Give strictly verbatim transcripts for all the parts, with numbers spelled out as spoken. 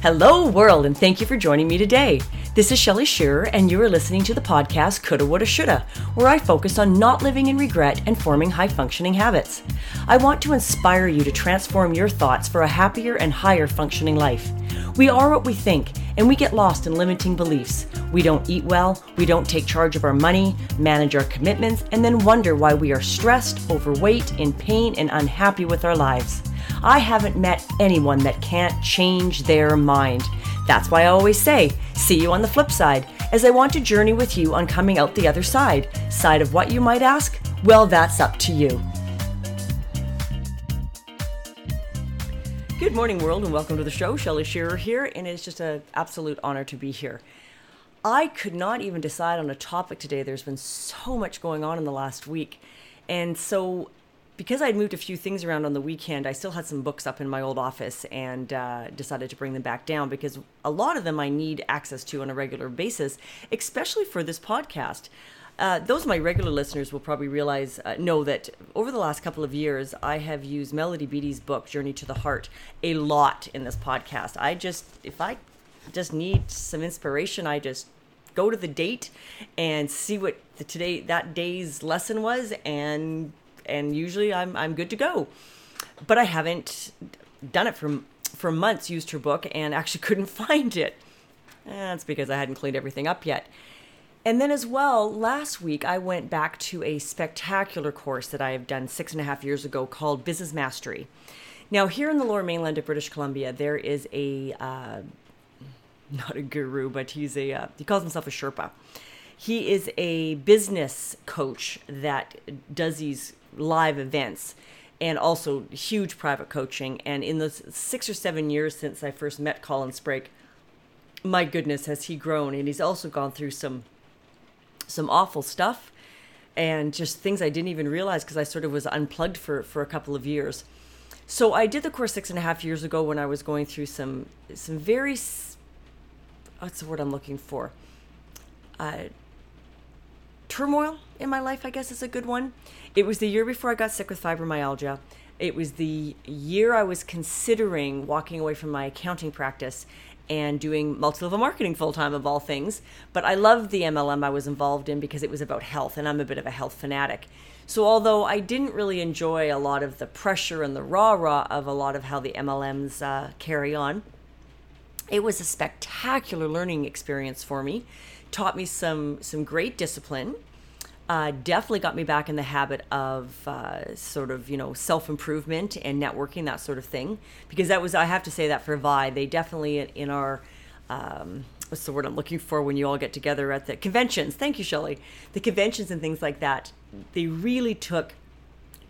Hello world, and thank you for joining me today. This is Shelly Shearer, and you are listening to the podcast Coulda, Woulda, Shoulda, where I focus on not living in regret and forming high-functioning habits. I want to inspire you to transform your thoughts for a happier and higher-functioning life. We are what we think, and we get lost in limiting beliefs. We don't eat well, we don't take charge of our money, manage our commitments, and then wonder why we are stressed, overweight, in pain, and unhappy with our lives. I haven't met anyone that can't change their mind. That's why I always say, see you on the flip side, as I want to journey with you on coming out the other side. Side of what, you might ask? Well, that's up to you. Good morning, world, and welcome to the show. Shelly Shearer here, and it's just an absolute honor to be here. I could not even decide on a topic today. There's been so much going on in the last week, and so because I'd moved a few things around on the weekend, I still had some books up in my old office and uh, decided to bring them back down because a lot of them I need access to on a regular basis, especially for this podcast. Uh, those my regular listeners will probably realize, uh, know that over the last couple of years, I have used Melody Beattie's book, Journey to the Heart, a lot in this podcast. I just, if I just need some inspiration, I just go to the date and see what the today that day's lesson was, and and usually I'm I'm good to go. But I haven't done it for, for months, used her book, and actually couldn't find it. That's because I hadn't cleaned everything up yet. And then as well, last week I went back to a spectacular course that I have done six and a half years ago called Business Mastery. Now here in the Lower Mainland of British Columbia, there is a, uh, not a guru, but he's a, uh, he calls himself a Sherpa. He is a business coach that does these live events and also huge private coaching. And in the six or seven years since I first met Colin Sprake, my goodness, has he grown. And he's also gone through some some awful stuff and just things I didn't even realize because I sort of was unplugged for, for a couple of years. So I did the course six and a half years ago when I was going through some, some very, what's the word I'm looking for? Uh, turmoil in my life, I guess, is a good one. It was the year before I got sick with fibromyalgia. It was the year I was considering walking away from my accounting practice and doing multi-level marketing full-time, of all things. But I loved the M L M I was involved in because it was about health, and I'm a bit of a health fanatic. So although I didn't really enjoy a lot of the pressure and the rah-rah of a lot of how the M L Ms uh, carry on, it was a spectacular learning experience for me. Taught me some some great discipline. Uh, definitely got me back in the habit of uh, sort of, you know, self-improvement and networking, that sort of thing. Because that was, I have to say that for Vi, they definitely in our, um, what's the word I'm looking for when you all get together at the conventions. Thank you, Shelley. The conventions and things like that, they really took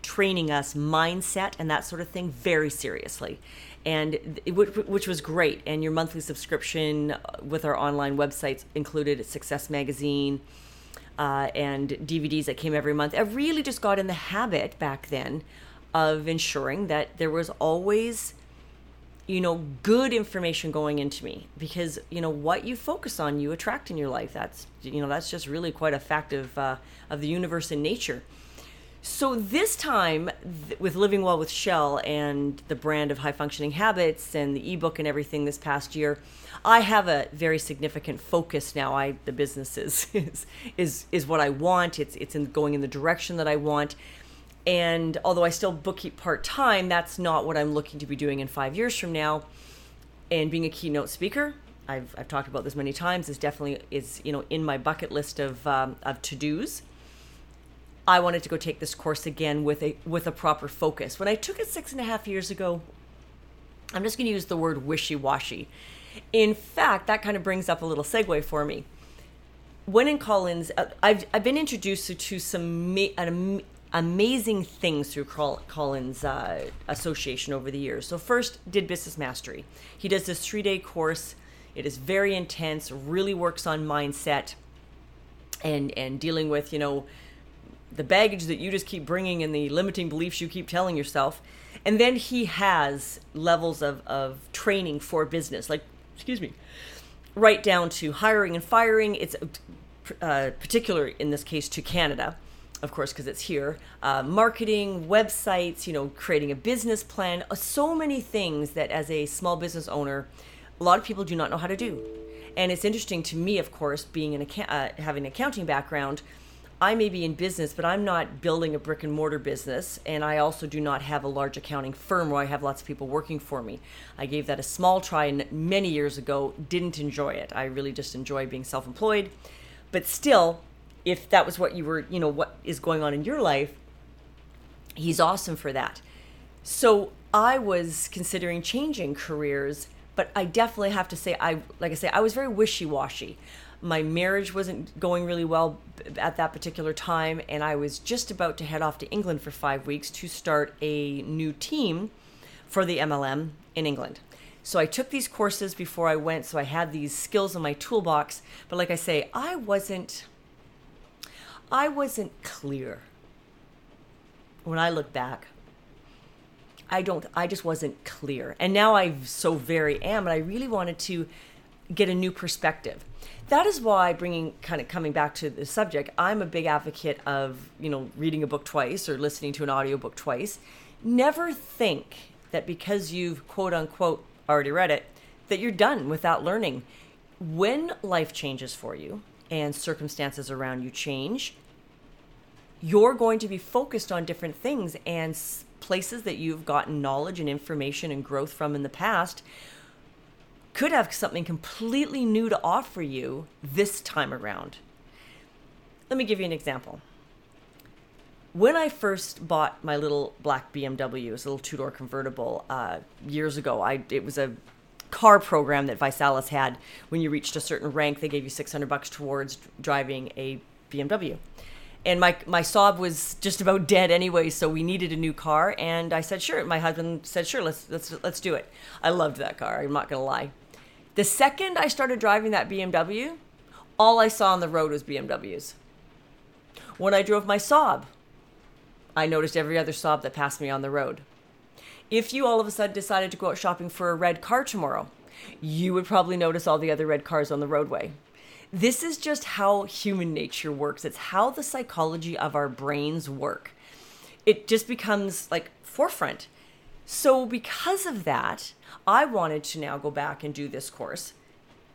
training us mindset and that sort of thing very seriously, and it, which was great. And your monthly subscription with our online websites included Success Magazine, Uh, and D V Ds that came every month. I really just got in the habit back then of ensuring that there was always, you know, good information going into me, because, you know, what you focus on, you attract in your life. That's, you know, that's just really quite a fact of, uh, of the universe and nature. So this time th- with Living Well with Shell and the brand of High Functioning Habits and the ebook and everything this past year, I have a very significant focus now. I the business is is is, is what I want. It's it's in going in the direction that I want. And although I still bookkeep part-time, that's not what I'm looking to be doing in five years from now. And being a keynote speaker, I've I've talked about this many times, is definitely is, you know, in my bucket list of um, of to-dos. I wanted to go take this course again with a with a proper focus. When I took it six and a half years ago, I'm just going to use the word wishy-washy. In fact, that kind of brings up a little segue for me. When in Colin's, I've I've been introduced to, to some ma- an am- amazing things through Colin's uh, association over the years. So first, did Business Mastery. He does this three-day course. It is very intense, really works on mindset and and dealing with, you know, the baggage that you just keep bringing and the limiting beliefs you keep telling yourself. And then he has levels of, of training for business, like, excuse me, right down to hiring and firing. It's uh, particular in this case to Canada, of course, because it's here. Uh, marketing, websites, you know, creating a business plan, uh, so many things that as a small business owner, a lot of people do not know how to do. And it's interesting to me, of course, being an account, uh, having an accounting background, I may be in business, but I'm not building a brick and mortar business. And I also do not have a large accounting firm where I have lots of people working for me. I gave that a small try and many years ago, didn't enjoy it. I really just enjoy being self-employed. But still, if that was what you were, you know, what is going on in your life, he's awesome for that. So I was considering changing careers, but I definitely have to say, I like I say, I was very wishy-washy. My marriage wasn't going really well at that particular time, and I was just about to head off to England for five weeks to start a new team for the M L M in England. So I took these courses before I went, so I had these skills in my toolbox, but like I say, I wasn't, I wasn't clear. When I look back, I don't, I just wasn't clear. And now I so very am, and I really wanted to get a new perspective. That is why bringing, kind of coming back to the subject, I'm a big advocate of, you know, reading a book twice or listening to an audiobook twice. Never think that because you've quote unquote already read it, that you're done without learning. When life changes for you and circumstances around you change, you're going to be focused on different things and places that you've gotten knowledge and information and growth from in the past could have something completely new to offer you this time around. Let me give you an example. When I first bought my little black B M W, it's a little two-door convertible, uh, years ago, I it was a car program that ViSalus had. When you reached a certain rank, they gave you six hundred bucks towards driving a B M W. And my my Saab was just about dead anyway, so we needed a new car. And I said, sure. My husband said, sure, let's let's let's do it. I loved that car, I'm not going to lie. The second I started driving that B M W, all I saw on the road was B M Ws. When I drove my Saab, I noticed every other Saab that passed me on the road. If you all of a sudden decided to go out shopping for a red car tomorrow, you would probably notice all the other red cars on the roadway. This is just how human nature works. It's how the psychology of our brains work. It just becomes like forefront. So because of that, I wanted to now go back and do this course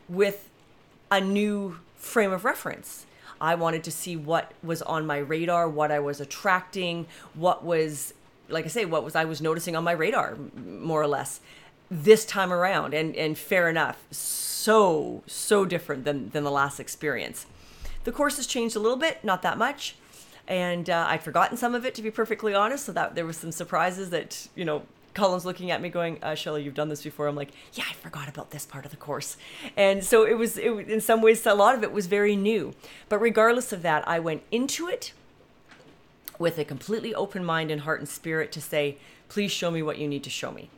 with a new frame of reference. I wanted to see what was on my radar, what I was attracting, what was, like I say, what was I was noticing on my radar, more or less, this time around. And, and fair enough, so, so different than, than the last experience. The course has changed a little bit, not that much. And uh, I'd forgotten some of it, to be perfectly honest. So that there was some surprises that, you know, Colin's looking at me going, uh, Shelly, you've done this before. I'm like, yeah, I forgot about this part of the course. And so it was, it, in some ways, a lot of it was very new. But regardless of that, I went into it with a completely open mind and heart and spirit to say, please show me what you need to show me.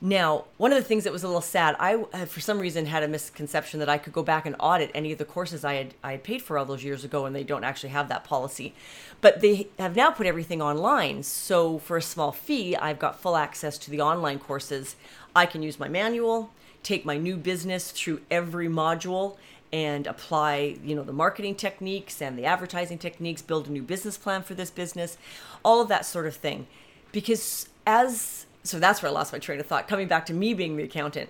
Now, one of the things that was a little sad, I for some reason had a misconception that I could go back and audit any of the courses I had I had paid for all those years ago, and they don't actually have that policy. But they have now put everything online. So for a small fee, I've got full access to the online courses. I can use my manual, take my new business through every module, and apply, you know, the marketing techniques and the advertising techniques, build a new business plan for this business, all of that sort of thing. Because as... So that's where I lost my train of thought. Coming back to me being the accountant,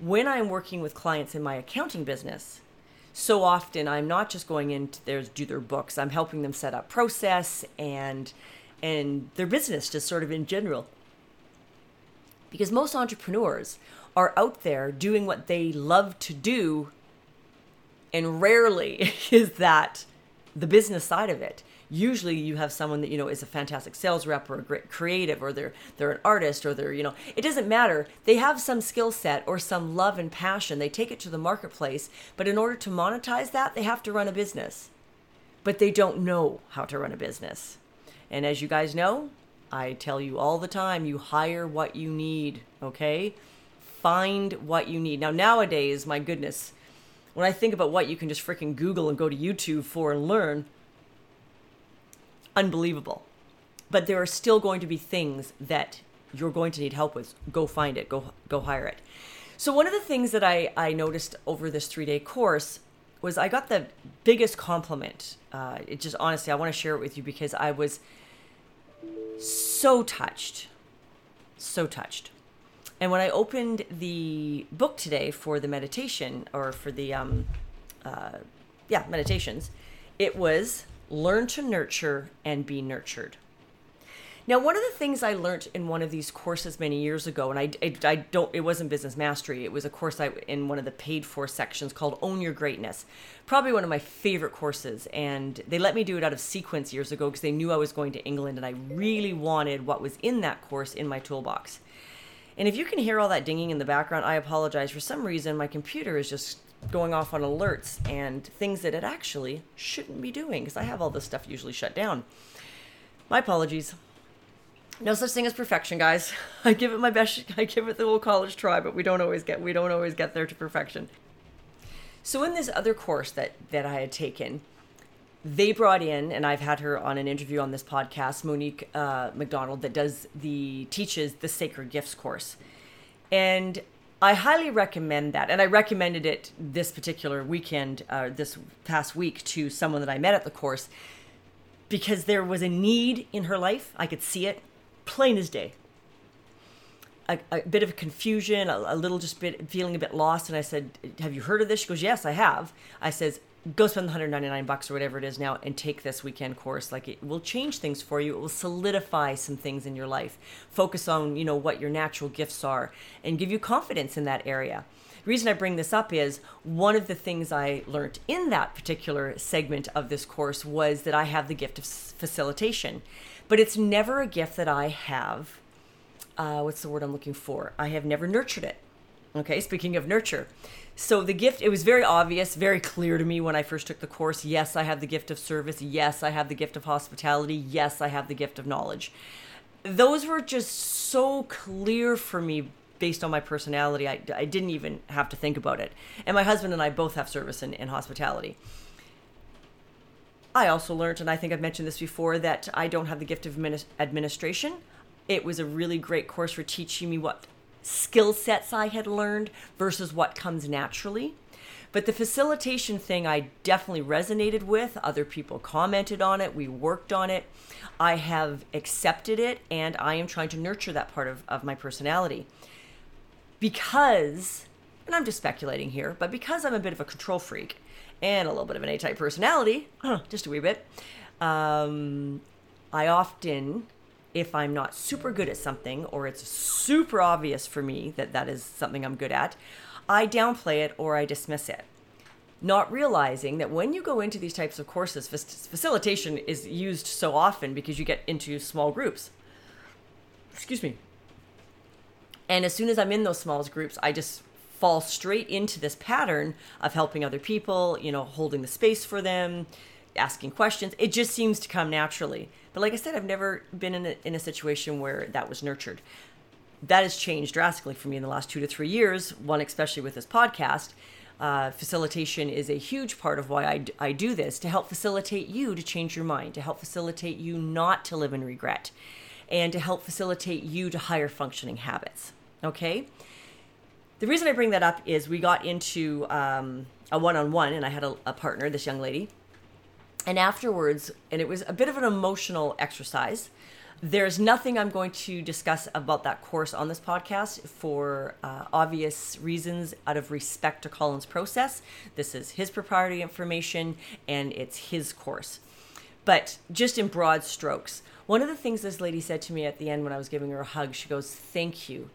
when I'm working with clients in my accounting business, so often I'm not just going in to their, do their books. I'm helping them set up process and and their business just sort of in general. Because most entrepreneurs are out there doing what they love to do, and rarely is that the business side of it. Usually you have someone that, you know, is a fantastic sales rep or a great creative, or they're they're an artist, or they're, you know, it doesn't matter. They have some skill set or some love and passion. They take it to the marketplace, but in order to monetize that, they have to run a business. But they don't know how to run a business. And as you guys know, I tell you all the time, you hire what you need, okay? Find what you need. Now, nowadays, my goodness, when I think about what you can just freaking Google and go to YouTube for and learn, unbelievable. But there are still going to be things that you're going to need help with. Go find it. Go go hire it. So one of the things that I, I noticed over this three-day course was I got the biggest compliment. Uh, it just, honestly, I want to share it with you because I was so touched. So touched. And when I opened the book today for the meditation, or for the, um, uh, yeah, meditations, it was Learn to Nurture and Be Nurtured. Now, one of the things I learned in one of these courses many years ago, and I, I, I don't, it wasn't Business Mastery. It was a course I, in one of the paid for sections called Own Your Greatness, probably one of my favorite courses. And they let me do it out of sequence years ago because they knew I was going to England and I really wanted what was in that course in my toolbox. And if you can hear all that dinging in the background, I apologize. For some reason, my computer is just going off on alerts and things that it actually shouldn't be doing because I have all this stuff usually shut down. My apologies. No such thing as perfection, guys. I give it my best. I give it the whole college try, but we don't always get we don't always get there to perfection. So in this other course that that I had taken, they brought in, and I've had her on an interview on this podcast, Monique uh, McDonald, that does the teaches the Sacred Gifts course, and I highly recommend that. And I recommended it this particular weekend, uh, this past week, to someone that I met at the course because there was a need in her life. I could see it. Plain as day. A, a bit of confusion, a, a little just bit, feeling a bit lost. And I said, have you heard of this? She goes, yes, I have. I says, go spend the one hundred ninety-nine bucks or whatever it is now and take this weekend course. Like, it will change things for you. It will solidify some things in your life. Focus on, you know, what your natural gifts are and give you confidence in that area. The reason I bring this up is one of the things I learned in that particular segment of this course was that I have the gift of facilitation. But it's never a gift that I have, uh, what's the word I'm looking for? I have never nurtured it. Okay, speaking of nurture. So the gift, it was very obvious, very clear to me when I first took the course. Yes, I have the gift of service. Yes, I have the gift of hospitality. Yes, I have the gift of knowledge. Those were just so clear for me based on my personality. I, I didn't even have to think about it. And my husband and I both have service and, and hospitality. I also learned, and I think I've mentioned this before, that I don't have the gift of administration. It was a really great course for teaching me what skill sets I had learned versus what comes naturally. But the facilitation thing I definitely resonated with. Other people commented on it. We worked on it. I have accepted it, and I am trying to nurture that part of, of my personality. Because, and I'm just speculating here, but because I'm a bit of a control freak, and a little bit of an A-type personality, just a wee bit. Um, I often, if I'm not super good at something, or it's super obvious for me that that is something I'm good at, I downplay it or I dismiss it. Not realizing that when you go into these types of courses, facilitation is used so often because you get into small groups. Excuse me. And as soon as I'm in those small groups, I just fall straight into this pattern of helping other people, you know, holding the space for them, asking questions. It just seems to come naturally. But like I said, I've never been in a, in a situation where that was nurtured. That has changed drastically for me in the last two to three years, one especially with this podcast. Uh, facilitation is a huge part of why I, d- I do this, to help facilitate you to change your mind, to help facilitate you not to live in regret, and to help facilitate you to higher functioning habits, okay? The reason I bring that up is we got into um, a one-on-one, and I had a, a partner, this young lady. And afterwards, and it was a bit of an emotional exercise. There's nothing I'm going to discuss about that course on this podcast for uh, obvious reasons, out of respect to Colin's process. This is his proprietary information, and it's his course. But just in broad strokes, one of the things this lady said to me at the end when I was giving her a hug, she goes, "Thank you.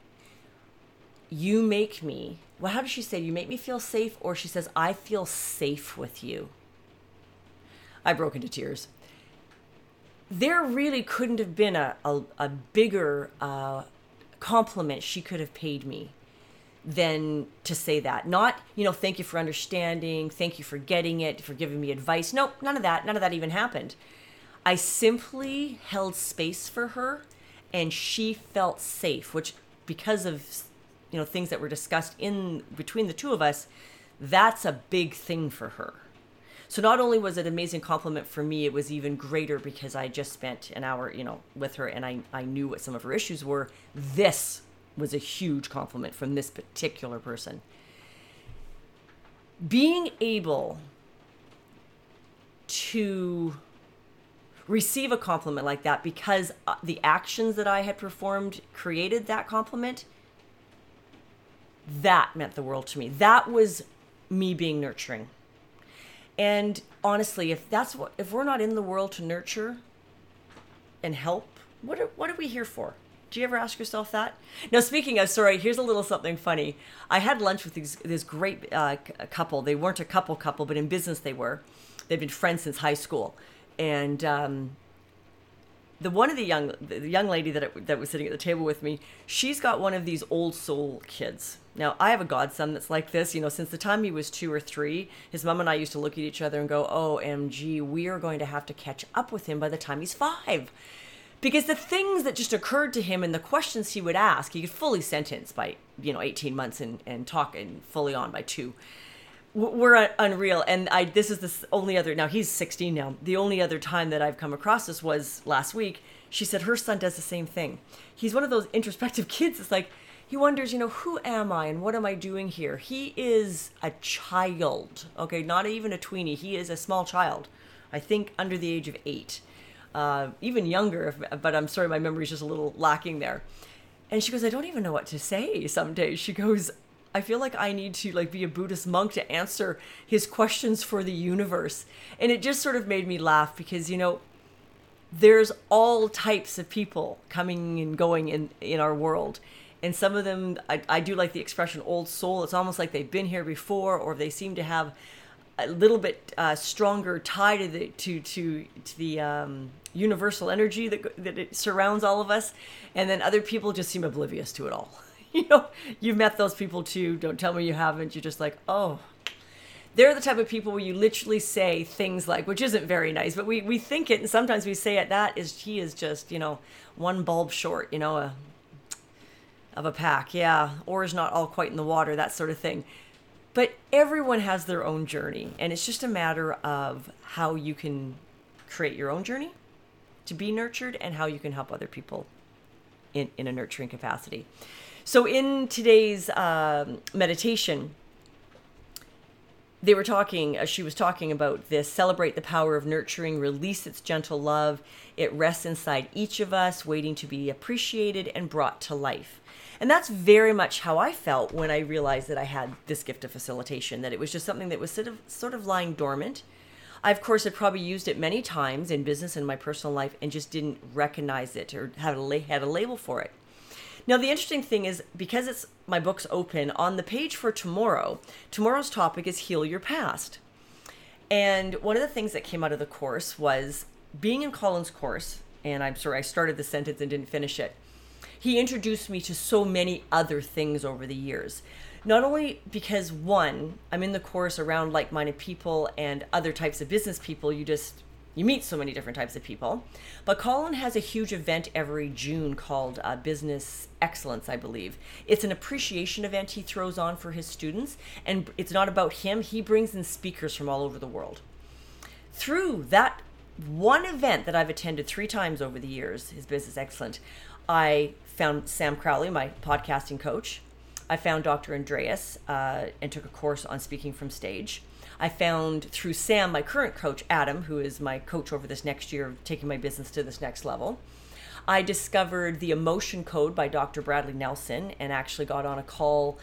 You make me," well, how does she say? "You make me feel safe," or she says, "I feel safe with you." I broke into tears. There really couldn't have been a, a, a bigger uh, compliment she could have paid me than to say that. Not, you know, "Thank you for understanding, thank you for getting it, for giving me advice." Nope, none of that. None of that even happened. I simply held space for her, and she felt safe, which, because of, you know, things that were discussed in between the two of us, that's a big thing for her. So not only was it an amazing compliment for me, it was even greater because I just spent an hour, you know, with her, and I, I knew what some of her issues were. This was a huge compliment from this particular person. Being able to receive a compliment like that, because the actions that I had performed created that compliment, that meant the world to me. That was me being nurturing. And honestly, if that's what, if we're not in the world to nurture and help, what are, what are we here for? Do you ever ask yourself that? Now, speaking of, sorry, here's a little something funny. I had lunch with these, this great uh, couple. They weren't a couple couple, but in business they were. They've been friends since high school. And um, the one of the young the young lady that it, that was sitting at the table with me, she's got one of these old soul kids. Now, I have a godson that's like this. You know, since the time he was two or three, his mom and I used to look at each other and go, O M G, we are going to have to catch up with him by the time he's five. Because the things that just occurred to him and the questions he would ask, he could fully sentence by, you know, eighteen months and, and talk and fully on by two. We're unreal. And I this is the only other, now he's sixteen now. The only other time that I've come across this was last week. She said her son does the same thing. He's one of those introspective kids. It's like, he wonders, you know, who am I and what am I doing here? He is a child, okay? Not even a tweenie. He is a small child, I think under the age of eight. Uh, even younger, but I'm sorry, my memory's just a little lacking there. And she goes, I don't even know what to say some days. She goes, I feel like I need to like be a Buddhist monk to answer his questions for the universe. And it just sort of made me laugh because, you know, there's all types of people coming and going in, in our world. And some of them, I, I do like the expression old soul. It's almost like they've been here before, or they seem to have a little bit uh, stronger tie to the to to, to the um, universal energy that that it surrounds all of us, and then other people just seem oblivious to it all. You know, you've met those people too. Don't tell me you haven't. You're just like, oh, they're the type of people where you literally say things like, which isn't very nice, but we we think it, and sometimes we say it. That is, he is just, you know, one bulb short. You know, a, of a pack, yeah, or is not all quite in the water. That sort of thing. But everyone has their own journey, and it's just a matter of how you can create your own journey to be nurtured and how you can help other people in, in a nurturing capacity. So in today's um, meditation, they were talking, uh, she was talking about this, celebrate the power of nurturing, release its gentle love. It rests inside each of us, waiting to be appreciated and brought to life. And that's very much how I felt when I realized that I had this gift of facilitation, that it was just something that was sort of, sort of lying dormant. I, of course, had probably used it many times in business and my personal life and just didn't recognize it or had a, had a label for it. Now, the interesting thing is, because it's my book's open, on the page for tomorrow, tomorrow's topic is Heal Your Past. And one of the things that came out of the course was being in Colin's course, and I'm sorry, I started the sentence and didn't finish it. He introduced me to so many other things over the years. Not only because, one, I'm in the course around like-minded people and other types of business people. You just, you meet so many different types of people. But Colin has a huge event every June called uh, Business Excellence, I believe. It's an appreciation event he throws on for his students. And it's not about him. He brings in speakers from all over the world. Through that one event that I've attended three times over the years, his Business Excellence, I found Sam Crowley, my podcasting coach. I found Doctor Andreas uh, and took a course on speaking from stage. I found through Sam, my current coach, Adam, who is my coach over this next year, taking my business to this next level. I discovered the Emotion Code by Doctor Bradley Nelson and actually got on a call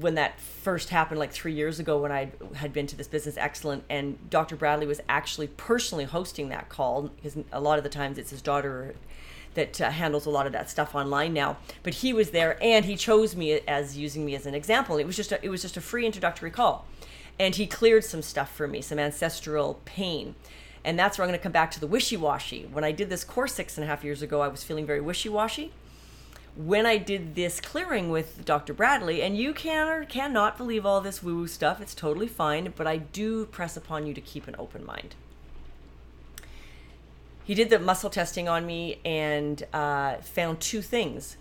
when that first happened, like three years ago when I had been to this Business Excellence, and Doctor Bradley was actually personally hosting that call, because a lot of the times it's his daughter that uh, handles a lot of that stuff online now, but he was there and he chose me as using me as an example. It was just a, it was just a free introductory call, and he cleared some stuff for me, some ancestral pain, and that's where I'm going to come back to the wishy-washy. When I did this course six and a half years ago, I was feeling very wishy-washy. When I did this clearing with Doctor Bradley, and you can or cannot believe all this woo-woo stuff, it's totally fine, but I do press upon you to keep an open mind. He did the muscle testing on me and uh, found two things.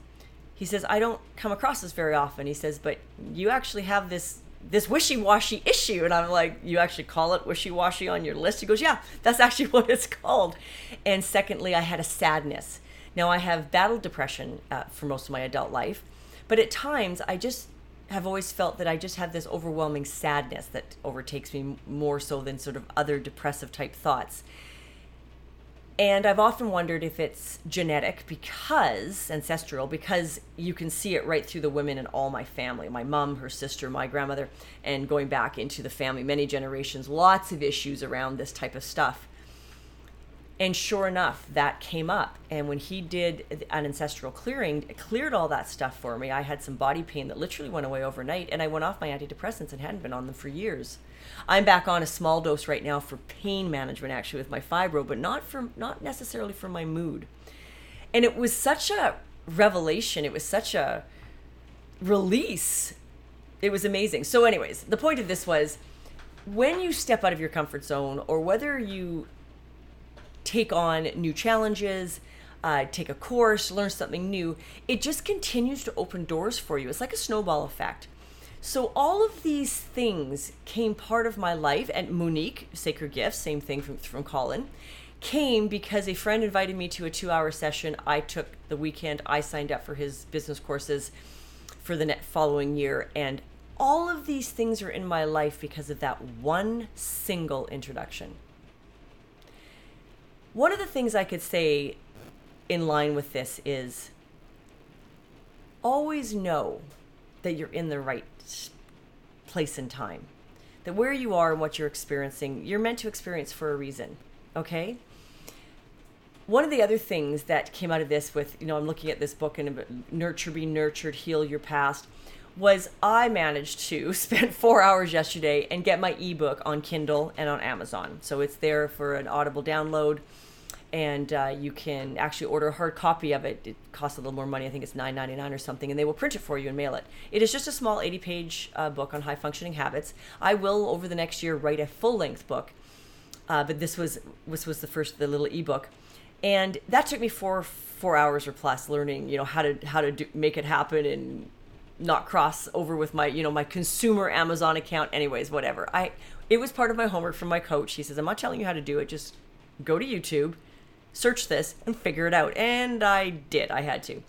He says, I don't come across this very often. He says, but you actually have this this wishy-washy issue. And I'm like, you actually call it wishy-washy on your list? He goes, yeah, that's actually what it's called. And secondly, I had a sadness. Now, I have battled depression uh, for most of my adult life. But at times, I just have always felt that I just have this overwhelming sadness that overtakes me more so than sort of other depressive type thoughts. And I've often wondered if it's genetic, because ancestral, because you can see it right through the women in all my family, my mom, her sister, my grandmother, and going back into the family, many generations, lots of issues around this type of stuff. And sure enough, that came up. And when he did an ancestral clearing, it cleared all that stuff for me. I had some body pain that literally went away overnight, and I went off my antidepressants and hadn't been on them for years. I'm back on a small dose right now for pain management, actually, with my fibro, but not for not necessarily for my mood. And it was such a revelation. It was such a release. It was amazing. So anyways, the point of this was, when you step out of your comfort zone, or whether you take on new challenges, uh, take a course, learn something new, it just continues to open doors for you. It's like a snowball effect. So all of these things came part of my life, and Monique, Sacred Gifts, same thing from, from Colin, came because a friend invited me to a two-hour session. I took the weekend, I signed up for his business courses for the next following year, and all of these things are in my life because of that one single introduction. One of the things I could say in line with this is, always know that you're in the right place and time. That where you are and what you're experiencing, you're meant to experience for a reason, okay? One of the other things that came out of this with, you know, I'm looking at this book, and Nurture, Be Nurtured, Heal Your Past, was I managed to spend four hours yesterday and get my ebook on Kindle and on Amazon. So it's there for an Audible download, and uh, you can actually order a hard copy of it. It costs a little more money. I think it's nine ninety-nine or something, and they will print it for you and mail it. It is just a small eighty-page uh, book on high functioning habits. I will, over the next year, write a full-length book, uh, but this was this was the first, the little ebook. And that took me four four hours or plus, learning, you know, how to how to do, make it happen, and not cross over with my, you know, my consumer Amazon account. Anyways, whatever. I, it was part of my homework from my coach. He says, I'm not telling you how to do it. Just go to YouTube, search this, and figure it out. And I did. I had to.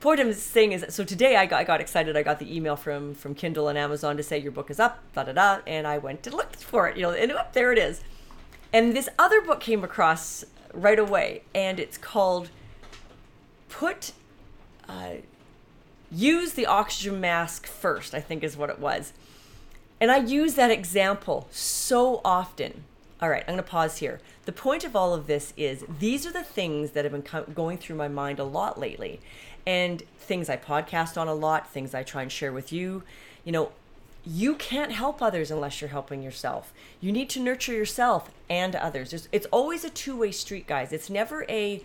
Point I'm saying is, so today I got, I got excited. I got the email from, from Kindle and Amazon to say your book is up, da da da. And I went to look for it, you know, and oh, there it is. And this other book came across right away, and it's called Put, uh, Use the Oxygen Mask First, I think is what it was. And I use that example so often. All right, I'm going to pause here. The point of all of this is, these are the things that have been co- going through my mind a lot lately, and things I podcast on a lot, things I try and share with you. You know, you can't help others unless you're helping yourself. You need to nurture yourself and others. There's, it's always a two-way street, guys. It's never a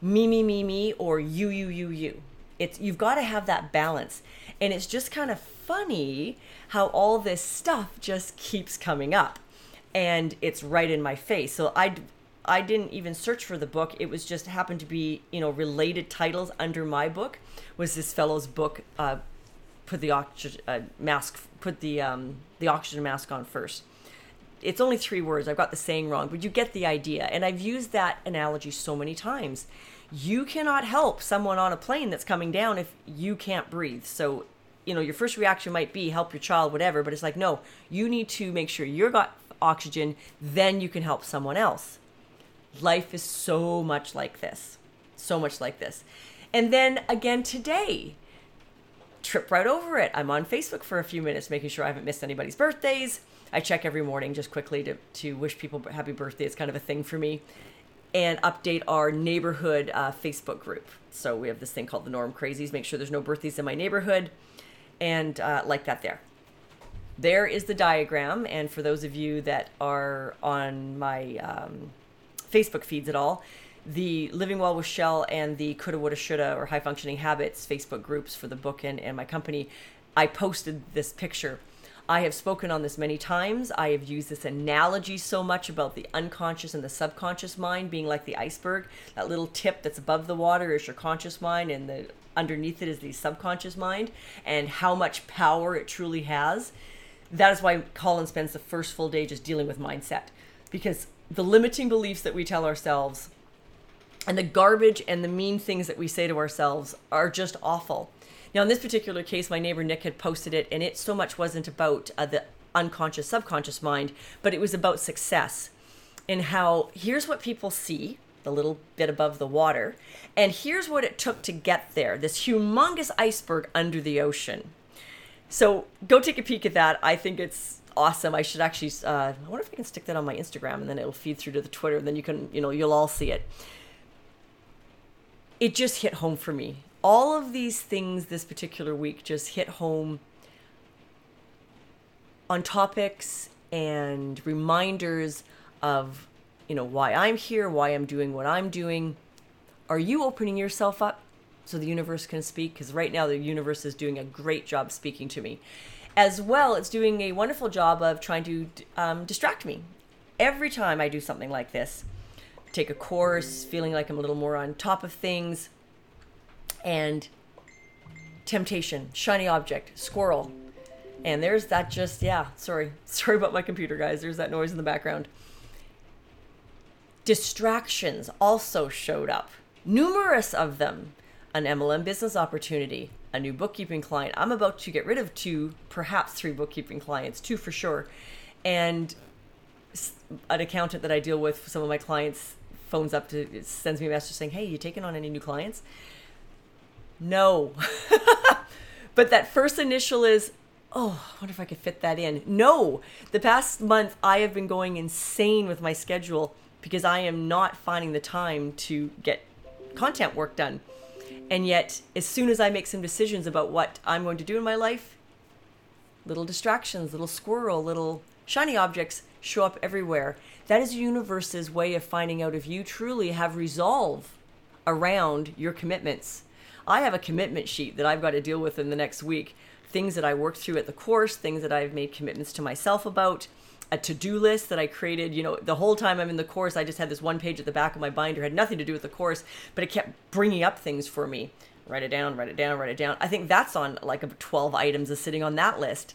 me, me, me, me, or you, you, you, you. It's, you've got to have that balance. And it's just kind of funny how all this stuff just keeps coming up, and it's right in my face. So I, I didn't even search for the book. It was just happened to be, you know, related titles under my book was this fellow's book, uh, put the oxygen uh, mask, put the, um, the oxygen mask on first. It's only three words. I've got the saying wrong, but you get the idea. And I've used that analogy so many times. You cannot help someone on a plane that's coming down if you can't breathe. So, you know, your first reaction might be help your child, whatever, but it's like, no, you need to make sure you've got oxygen, then you can help someone else. Life is so much like this, so much like this. And then again today, trip right over it. I'm on Facebook for a few minutes, making sure I haven't missed anybody's birthdays. I check every morning just quickly to, to wish people happy birthday. It's kind of a thing for me. And update our neighborhood uh, Facebook group. So we have this thing called the Norm Crazies. Make sure there's no birthdays in my neighborhood, and uh, like that there. There is the diagram. And for those of you that are on my um, Facebook feeds at all, the Living Well with Shell and the Coulda, Woulda, Shoulda, or High Functioning Habits Facebook groups for the book and, and my company, I posted this picture. I have spoken on this many times. I have used this analogy so much about the unconscious and the subconscious mind being like the iceberg. That little tip that's above the water is your conscious mind, and the underneath it is the subconscious mind, and how much power it truly has. That is why Colin spends the first full day just dealing with mindset, because the limiting beliefs that we tell ourselves and the garbage and the mean things that we say to ourselves are just awful. Now, in this particular case, my neighbor Nick had posted it, and it so much wasn't about uh, the unconscious, subconscious mind, but it was about success. in how here's what people see, the little bit above the water, and here's what it took to get there, this humongous iceberg under the ocean. So go take a peek at that. I think it's awesome. I should actually, uh, I wonder if I can stick that on my Instagram, and then it'll feed through to the Twitter, and then you can, you know, you'll all see it. It just hit home for me. All of these things this particular week just hit home on topics and reminders of, you know, why I'm here, why I'm doing what I'm doing. Are you opening yourself up so the universe can speak? Because right now the universe is doing a great job speaking to me. As well, it's doing a wonderful job of trying to um, distract me. Every time I do something like this, take a course, feeling like I'm a little more on top of things, and temptation, shiny object, squirrel. And there's that just, yeah, sorry. Sorry about my computer, guys. There's that noise in the background. Distractions also showed up. Numerous of them. An M L M business opportunity, a new bookkeeping client. I'm about to get rid of two, perhaps three bookkeeping clients, two for sure. And an accountant that I deal with, some of my clients, phones up to, sends me a message saying, hey, you taking on any new clients? No. But that first initial is, oh, I wonder if I could fit that in. No, the past month I have been going insane with my schedule because I am not finding the time to get content work done. And yet, as soon as I make some decisions about what I'm going to do in my life, little distractions, little squirrel, little shiny objects show up everywhere. That is the universe's way of finding out if you truly have resolve around your commitments. I have a commitment sheet that I've got to deal with in the next week. Things that I worked through at the course, things that I've made commitments to myself about, a to-do list that I created. You know, the whole time I'm in the course, I just had this one page at the back of my binder, had nothing to do with the course, but it kept bringing up things for me. Write it down, write it down, write it down. I think that's on like twelve items is sitting on that list.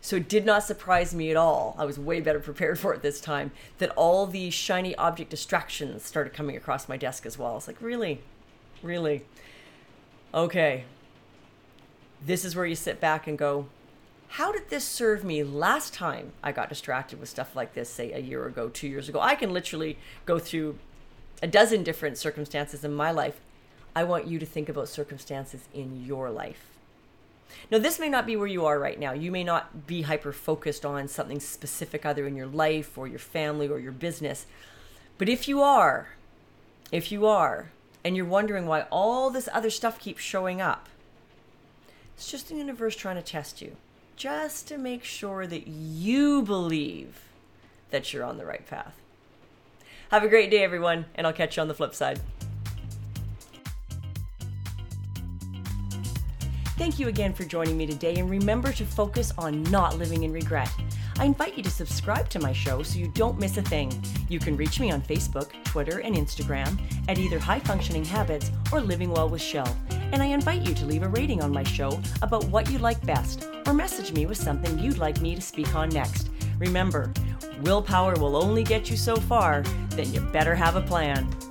So it did not surprise me at all. I was way better prepared for it this time, that all these shiny object distractions started coming across my desk as well. I was like, really? Really? Okay. This is where you sit back and go, how did this serve me last time I got distracted with stuff like this, say a year ago, two years ago? I can literally go through a dozen different circumstances in my life. I want you to think about circumstances in your life. Now, this may not be where you are right now. You may not be hyper-focused on something specific either in your life or your family or your business. But if you are, if you are, and you're wondering why all this other stuff keeps showing up, it's just the universe trying to test you, just to make sure that you believe that you're on the right path. Have a great day, everyone, and I'll catch you on the flip side. Thank you again for joining me today, and remember to focus on not living in regret. I invite you to subscribe to my show so you don't miss a thing. You can reach me on Facebook, Twitter, and Instagram at either High Functioning Habits or Living Well with Shell. And I invite you to leave a rating on my show about what you like best, or message me with something you'd like me to speak on next. Remember, willpower will only get you so far, then you better have a plan.